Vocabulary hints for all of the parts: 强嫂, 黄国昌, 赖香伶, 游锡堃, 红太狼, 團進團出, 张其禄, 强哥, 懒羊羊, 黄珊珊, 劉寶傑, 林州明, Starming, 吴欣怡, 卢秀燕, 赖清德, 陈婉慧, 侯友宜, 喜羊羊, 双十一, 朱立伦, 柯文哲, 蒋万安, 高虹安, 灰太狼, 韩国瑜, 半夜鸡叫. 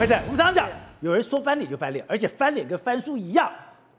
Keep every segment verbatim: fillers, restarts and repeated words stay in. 而且我们常常讲，有人说翻脸就翻脸，而且翻脸跟翻书一样。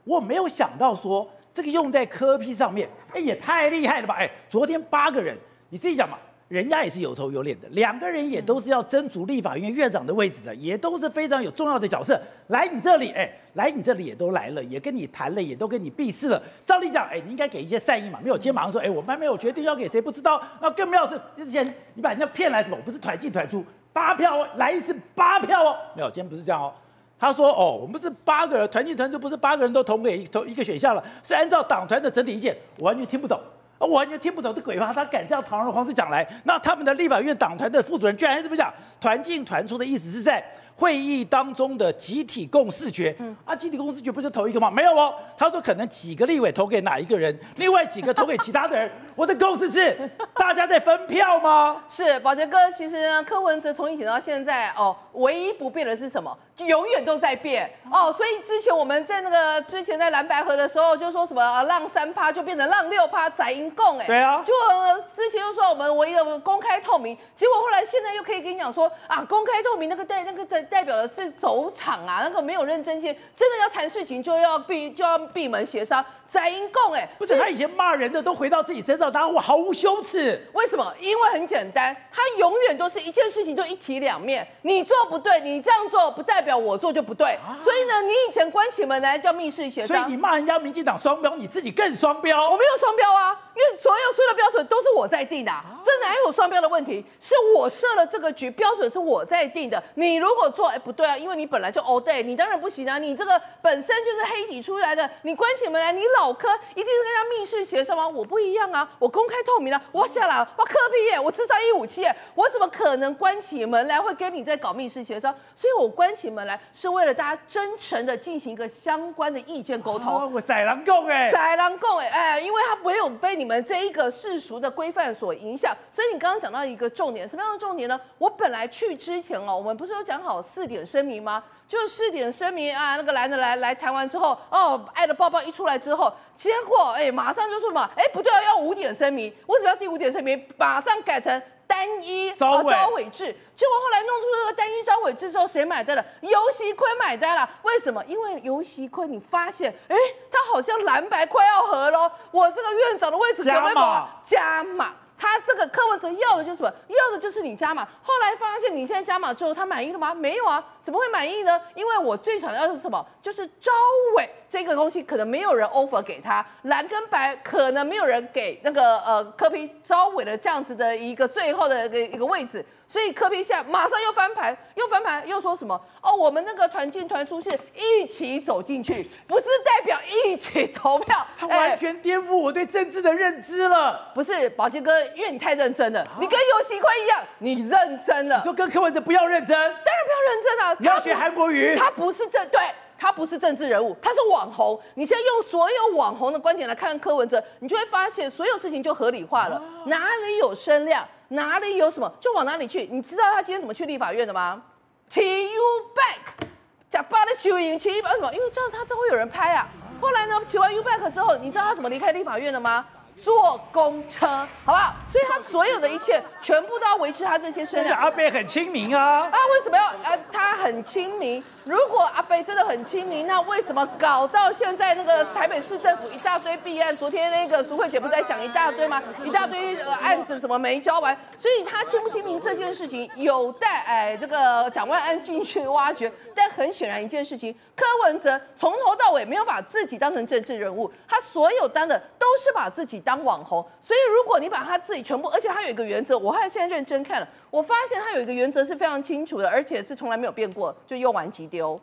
我没有想到说这个用在柯 P 上面，哎，也太厉害了吧！哎，昨天八个人，你自己讲嘛。 人家也是有头有脸的，两个人也都是要争逐立法院院长的位置的，也都是非常有重要的角色。来你这里，哎，来你这里也都来了，也跟你谈了，也都跟你避世了。照理讲，哎，你应该给一些善意嘛，没有。今天马上说，哎，我们还没有决定要给谁，不知道。那更妙是之前你把人家骗来什么？我不是团进团出，八票哦，来一次八票哦，没有，今天不是这样哦。 他说：“哦，我们不是八个人团进团出，不是八个人都投给投一个选项了，是按照党团的整体意见。”我完全听不懂，我完全听不懂这鬼话，他敢这样堂而皇之讲来。那他们的立法院党团的副主任居然还这么讲，团进团出的意思是在会议当中的集体共识决。嗯、啊，集体共识决不是投一个吗？没有哦，他说可能几个立委投给哪一个人，另外几个投给其他的人。我的共识是大家在分票吗？是，宝杰哥，其实呢，柯文哲从以前到现在哦，唯一不变的是什么？ 就永远都在变哦，所以之前我们在那个之前在蓝白合的时候，就说什么、啊、浪三趴就变成浪六趴，宰英共哎，对啊，就、呃、之前又说我们唯一的公开透明，结果后来现在又可以跟你讲说啊，公开透明那个代那个代代表的是走场啊，那个没有认真些，真的要谈事情就要闭就要闭门协商，宰英共哎，不是他以前骂人的都回到自己身上，他我毫无羞耻，为什么？因为很简单，他永远都是一件事情就一体两面，你做不对，你这样做不代表。 代表我做就不对，啊、所以呢，你以前关起门来叫密室协商，所以你骂人家民进党双标，你自己更双标。我没有双标啊，因为所有所有的标准都是我在定的、啊，啊、这哪有双标的问题？是我设了这个局，标准是我在定的。你如果做，哎，不对啊，因为你本来就 all day， 你当然不行啊，你这个本身就是黑底出来的，你关起门来，你老柯一定是跟他密室协商吗？我不一样啊，我公开透明啊，我下来，我柯 P 耶，我智商一五七耶，我怎么可能关起门来会跟你在搞密室协商？所以我关起门。 们来是为了大家真诚的进行一个相关的意见沟通。我宰狼共哎，宰狼共哎哎，因为他没有被你们这一个世俗的规范所影响，所以你刚刚讲到一个重点，什么样的重点呢？我本来去之前哦，我们不是有讲好四点声明吗？ 就是四点声明啊，那个来的来来谈完之后，哦，爱的抱抱一出来之后，结果哎，马上就说嘛，哎，不对啊，要五点声明，为什么要第五点声明？马上改成单一招委、呃、委制，结果后来弄出这个单一招委制之后，谁买单了？游锡堃买单了，为什么？因为游锡堃你发现，哎，他好像蓝白快要合咯，我这个院长的位置可不可以把加码？ 他这个柯文哲要的就是什么？要的就是你加码。后来发现你现在加码之后，他满意了吗？没有啊，怎么会满意呢？因为我最想要的是什么？就是招委这个东西，可能没有人 offer 给他，蓝跟白可能没有人给那个呃柯 P 招委的这样子的一个最后的一个一个位置。 所以柯 P 现在马上又翻盘，又翻盘，又说什么？哦，我们那个团进团出是一起走进去，不是代表一起投票。他完全颠覆我对政治的认知了。不是，宝杰哥，因为你太认真了，啊、你跟游锡堃一样，你认真了。你说跟柯文哲不要认真，当然不要认真啊！你要学韩国瑜，他不是这对。 他不是政治人物，他是网红。你现在用所有网红的观点来看柯文哲，你就会发现所有事情就合理化了。哪里有声量，哪里有什么，就往哪里去。你知道他今天怎么去立法院的吗 ？T U back， 假巴的球赢 T U back 为什么？因为这样他真会有人拍啊。后来呢，骑完 U back 之后，你知道他怎么离开立法院的吗？ 坐公车，好不好？所以他所有的一切，全部都要维持他这些声量。阿贝很亲民啊，啊，为什么要？啊，他很亲民。如果阿贝真的很亲民，那为什么搞到现在那个台北市政府一大堆弊案？昨天那个淑慧姐不在讲一大堆吗？一大堆、呃、案子什么没交完，所以他亲不亲民这件事情有待哎这个蒋万安进去挖掘。但很显然一件事情，柯文哲从头到尾没有把自己当成政治人物，他所有当的都是把自己。 当网红，所以如果你把他自己全部，而且他有一个原则，我后来现在认真看了，我发现他有一个原则是非常清楚的，而且是从来没有变过，就用完即丢。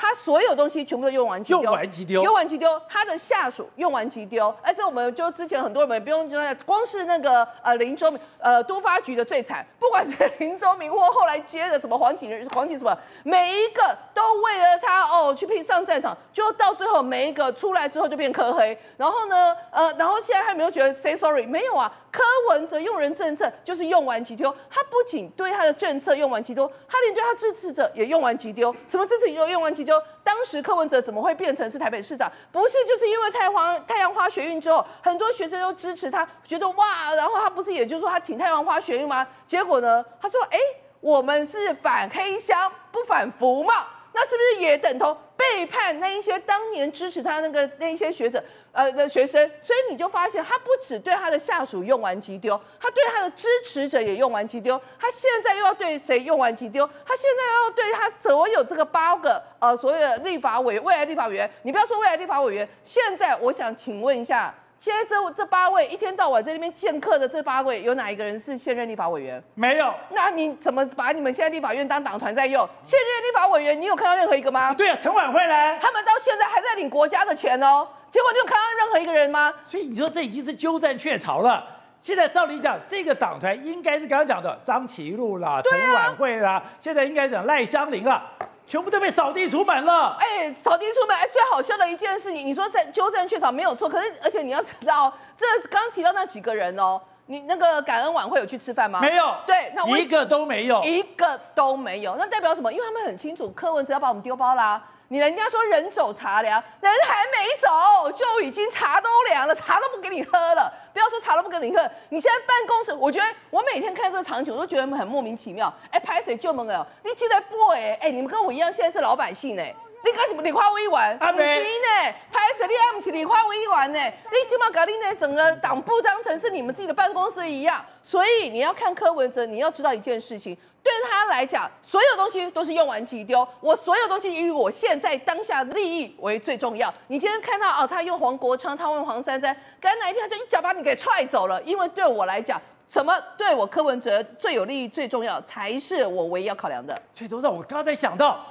他所有东西全部都用完即丢，用完即丢，用完即丢。他的下属用完即丢，而且我们就之前很多人也不用就在，光是那个呃林州呃都发局的最惨，不管是林州明或后来接的什么黄景黄景什么，每一个都为了他哦去拼上战场，就到最后每一个出来之后就变柯黑，然后呢呃然后现在还没有觉得 say sorry 没有啊？柯文哲用人政策就是用完即丢，他不仅对他的政策用完即丢，他连对他支持者也用完即丢，什么支持者用完即丢。 就当时柯文哲怎么会变成是台北市长？不是，就是因为太阳太阳花学运之后，很多学生都支持他，觉得哇，然后他不是也就是说他挺太阳花学运吗？结果呢，他说：“哎，我们是反黑箱。”不反服嘛？那是不是也等同背叛那一些当年支持他那个那一些学者呃的学生？所以你就发现，他不只对他的下属用完即丢，他对他的支持者也用完即丢，他现在又要对谁用完即丢？他现在要对他所有这个八个呃所有的立法委未来立法委员，你不要说未来立法委员，现在我想请问一下，现在这这八位一天到晚在那边见客的这八位，有哪一个人是现任立法委员？没有。那你怎么把你们现在立法院当党团在用？现任立法委员，你有看到任何一个吗？对啊，陈婉慧呢？他们到现在还在领国家的钱哦，结果你有看到任何一个人吗？所以你说这已经是鸠占鹊巢了。现在照理讲，这个党团应该是刚刚讲的张其禄啦、陈婉慧啦，现在应该讲赖香伶啦。全部都被扫地出门了。哎、欸，扫地出门！哎、欸，最好笑的一件事情，你说在鸠占鹊巢没有错，可是而且你要知道，这刚提到那几个人哦，你那个感恩晚会有去吃饭吗？没有。对，那一个都没有，一个都没有。那代表什么？因为他们很清楚，柯文哲要把我们丢包啦、啊。你人家说人走茶凉，人还没走就已经茶都凉了，茶都不给你喝了。不要说茶都不给你喝，你现在办公室，我觉得我每天看这个场景，我都觉得很莫名其妙。哎、欸，拍谁救门啊？你进来播哎哎，你们跟我一样，现在是老百姓哎、欸。你干什么？你夸我一碗？阿梅呢？拍谁？你还不是你夸我一碗呢？你起码搞你那整个党部当成是你们自己的办公室一样。所以你要看柯文哲，你要知道一件事情。对他来讲，所有东西都是用完即丢。我所有东西以我现在当下利益为最重要。你今天看到哦，他用黄国昌，他用黄珊珊，干哪一天他就一脚把你给踹走了。因为对我来讲，什么对我柯文哲最有利益、最重要，才是我唯一要考量的。所以，董事长，我刚才想到，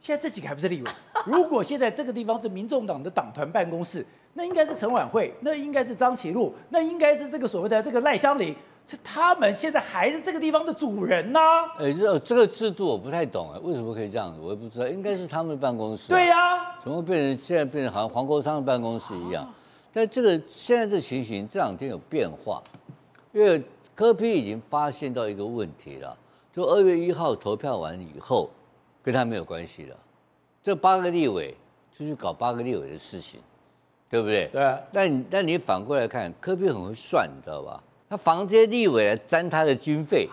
现在这几个还不是立委。如果现在这个地方是民众党的党团办公室，那应该是陈婉慧，那应该是张其禄，那应该是这个所谓的这个赖香伶。是他们现在还是这个地方的主人呢、啊？哎、欸，这这个制度我不太懂哎，为什么可以这样子？我也不知道，应该是他们的办公室、啊。对呀、啊，怎么变成现在变成好像黄国昌的办公室一样？啊、但这个现在这情形这两天有变化，因为柯 P 已经发现到一个问题了，就二月一号投票完以后，跟他没有关系了。这八个立委就去搞八个立委的事情，对不对？对、啊。那你那你反过来看，柯 P 很会算，你知道吧？他防这些立委来沾他的经费，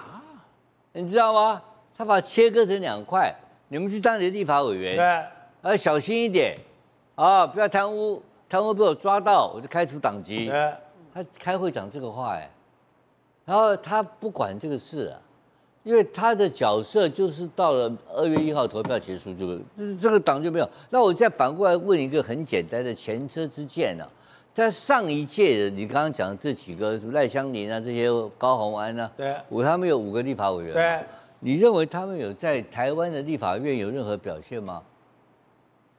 你知道吗？他把它切割成两块，你们去当你的立法委员，对，啊，小心一点，啊，不要贪污，贪污被我抓到，我就开除党籍。他开会讲这个话，哎，然后他不管这个事了、啊，因为他的角色就是到了二月一号投票结束就这个党就没有。那我再反过来问一个很简单的前车之鉴呢、啊？在上一届的，你刚刚讲的这几个什么赖香伶啊，这些高虹安啊，对，五他们有五个立法委员，对，你认为他们有在台湾的立法院有任何表现吗？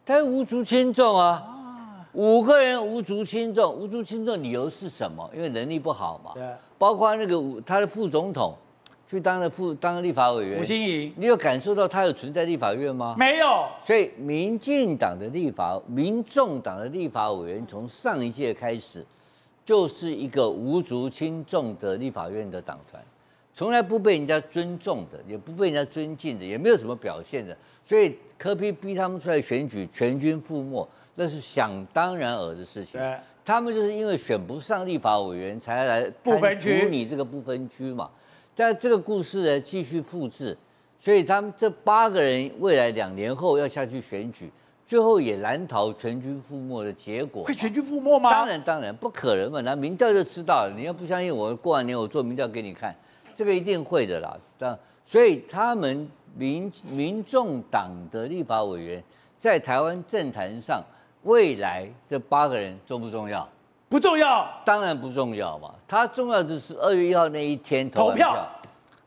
他无足轻重啊，五个人无足轻重，无足轻重理由是什么？因为能力不好嘛，对，包括那个他的副总统去当了副当立法委员，吴欣怡，你有感受到他有存在立法院吗？没有。所以民进党的立法、民众党的立法委员，从上一届开始，就是一个无足轻重的立法院的党团，从来不被人家尊重的，也不被人家尊敬的，也没有什么表现的。所以柯 P 逼他们出来选举，全军覆没，那是想当然尔的事情。他们就是因为选不上立法委员，才来不分区你这个不分区嘛。但这个故事呢，继续复制，所以他们这八个人未来两年后要下去选举，最后也难逃全军覆没的结果。会全军覆没吗？当然，当然不可能嘛！那民调就知道了。你要不相信我，过完年我做民调给你看，这个一定会的啦。所以他们民民众党的立法委员在台湾政坛上，未来这八个人重不重要？不重要，当然不重要嘛。他重要的是二月一号那一天投票。投票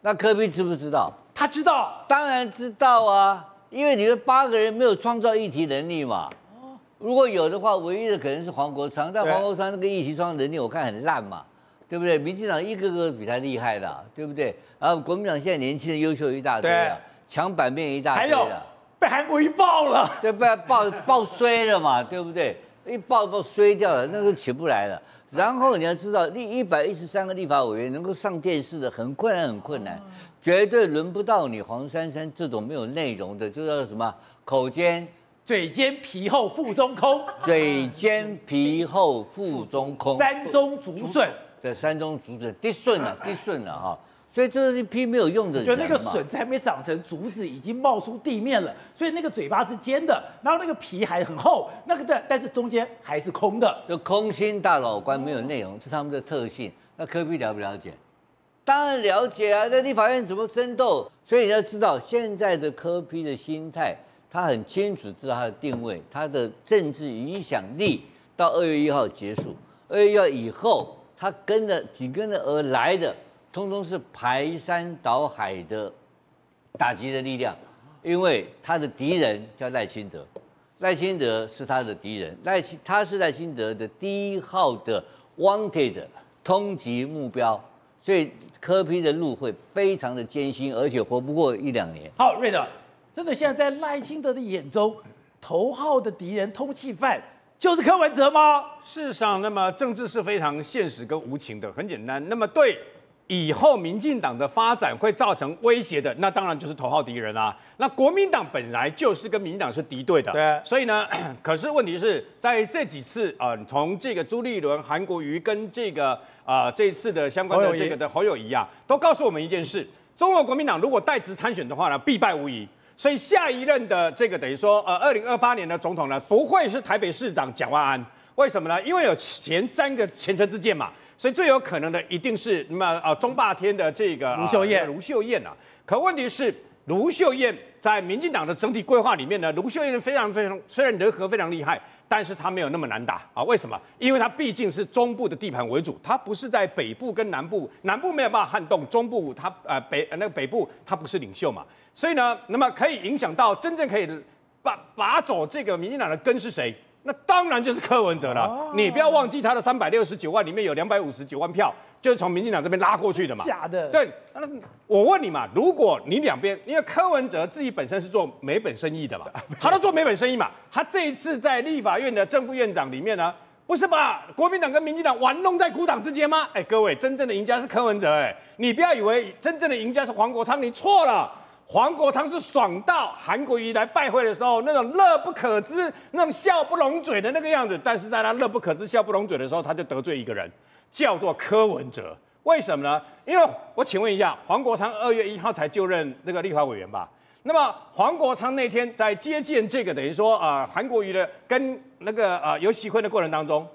那柯 P 知不知道？他知道，当然知道啊，因为你们八个人没有创造议题能力嘛。哦、如果有的话，唯一的可能是黄国昌，但黄国昌那个议题创造能力我看很烂嘛，对不对？民进党一个个比他厉害啦，对不对？然后国民党现在年轻人优秀一大堆啊，抢版面一大堆了，被韩国瑜爆了，对，被爆爆衰了嘛，对不对？一爆爆衰掉了，那个起不来了。然后你要知道，第一百一十三个立法委员能够上电视的，很困难，很困难，绝对轮不到你黄珊珊这种没有内容的，就叫什么口尖、嘴尖、皮厚、腹中空，嘴尖、皮厚、腹中空，三中竹笋，这三中竹笋，滴顺了，滴顺了哈。所以这一批没有用的，就那个笋子还没长成，竹子已经冒出地面了，所以那个嘴巴是尖的，然后那个皮还很厚，那个但但是中间还是空的，就空心大脑瓜没有内容，是他们的特性。那柯 P 了不了解？当然了解啊，在立法院怎么争斗？所以你要知道现在的柯 P 的心态，他很清楚知道他的定位，他的政治影响力到二月一号结束，二月一号以后，他跟着紧跟着而来的。 通通是排山倒海的打击的力量，因为他的敌人叫赖清德，赖清德是他的敌人，赖清他是赖清德的第一号的 wanted 通缉目标，所以柯 P 的路会非常的艰辛，而且活不过一两年。好，瑞德，真的现在在赖清德的眼中，头号的敌人、通缉犯。 就是柯文哲吗？事实上，那么政治是非常现实跟无情的，很简单。那么对以后民进党的发展会造成威胁的，那当然就是头号敌人啦、啊。那国民党本来就是跟民进党是敌对的，对。所以呢，可是问题是在这几次啊，从、呃、这个朱立伦、韩国瑜跟这个啊、呃、这一次的相关的这个的侯友宜啊，都告诉我们一件事：中国国民党如果代职参选的话呢，必败无疑。 所以下一任的这个等于说，呃，二零二八年的总统呢，不会是台北市长蒋万安，为什么呢？因为有前三个前车之鉴嘛，所以最有可能的一定是那么啊，中霸天的这个卢秀燕，卢秀燕啊。可问题是，卢秀燕在民进党的整体规划里面呢，卢秀燕非常非常虽然人和非常厉害，但是她没有那么难打啊。为什么？因为她毕竟是中部的地盘为主，她不是在北部跟南部，南部没有办法撼动，中部她呃北那个北部她不是领袖嘛。 所以呢，那么可以影响到真正可以拔拔走这个民进党的根是谁？那当然就是柯文哲了。哦、你不要忘记他的三百六十九万里面有两百五十九万票就是从民进党这边拉过去的嘛。假的。对，那我问你嘛，如果你两边，因为柯文哲自己本身是做美本生意的嘛，他都做美本生意嘛，他这一次在立法院的正副院长里面呢，不是把国民党跟民进党玩弄在股掌之间吗？哎，各位，真正的赢家是柯文哲，哎，你不要以为真正的赢家是黄国昌，你错了。 黄国昌是爽到韩国瑜来拜会的时候那种乐不可支、那种笑不拢嘴的那个样子，但是在他乐不可支、笑不拢嘴的时候，他就得罪一个人，叫做柯文哲。为什么呢？因为我请问一下，黄国昌二月一号才就任那个立法委员吧？那么黄国昌那天在接见这个等于说啊韩国瑜的跟那个啊游锡堃的过程当中，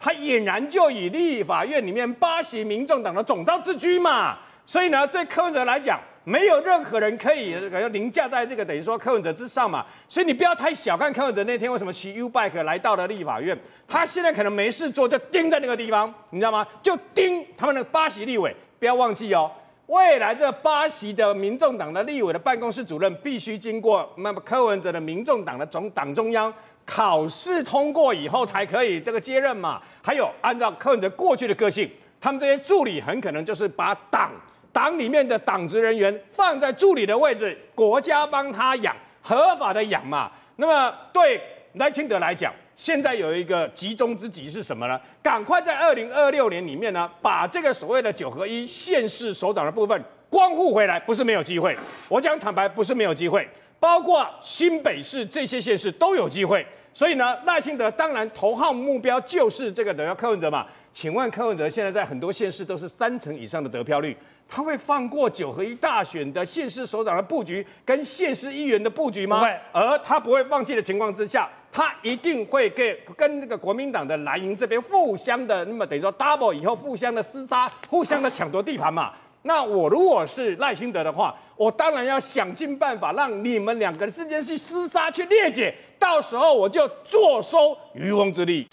他俨然就以立法院里面巴西民众党的总召之居嘛，所以呢，对柯文哲来讲。 没有任何人可以凌驾在这个等于说柯文哲之上嘛，所以你不要太小看柯文哲那天为什么骑 U bike 来到了立法院，他现在可能没事做就盯在那个地方，你知道吗？就盯他们的巴西立委，不要忘记哦，未来这巴西的民众党的立委的办公室主任必须经过那么柯文哲的民众党的总党中央考试通过以后才可以这个接任嘛，还有按照柯文哲过去的个性，他们这些助理很可能就是把党。 党里面的党职人员放在助理的位置，国家帮他养，合法的养嘛。那么对赖清德来讲，现在有一个急中之急是什么呢？赶快在二零二六年里面呢，把这个所谓的九合一县市首长的部分光复回来，不是没有机会。我讲坦白，不是没有机会，包括新北市这些县市都有机会。所以呢，赖清德当然头号目标就是这个等于柯文哲嘛。请问柯文哲现在在很多县市都是三成以上的得票率。 他会放过九合一大选的县市首长的布局跟县市议员的布局吗？而他不会放弃的情况之下，他一定会给跟那个国民党的蓝营这边互相的，那么等于说 double 以后互相的厮杀，互相的抢夺地盘嘛。那我如果是赖清德的话，我当然要想尽办法让你们两个人之间去厮杀、去裂解，到时候我就坐收渔翁之利。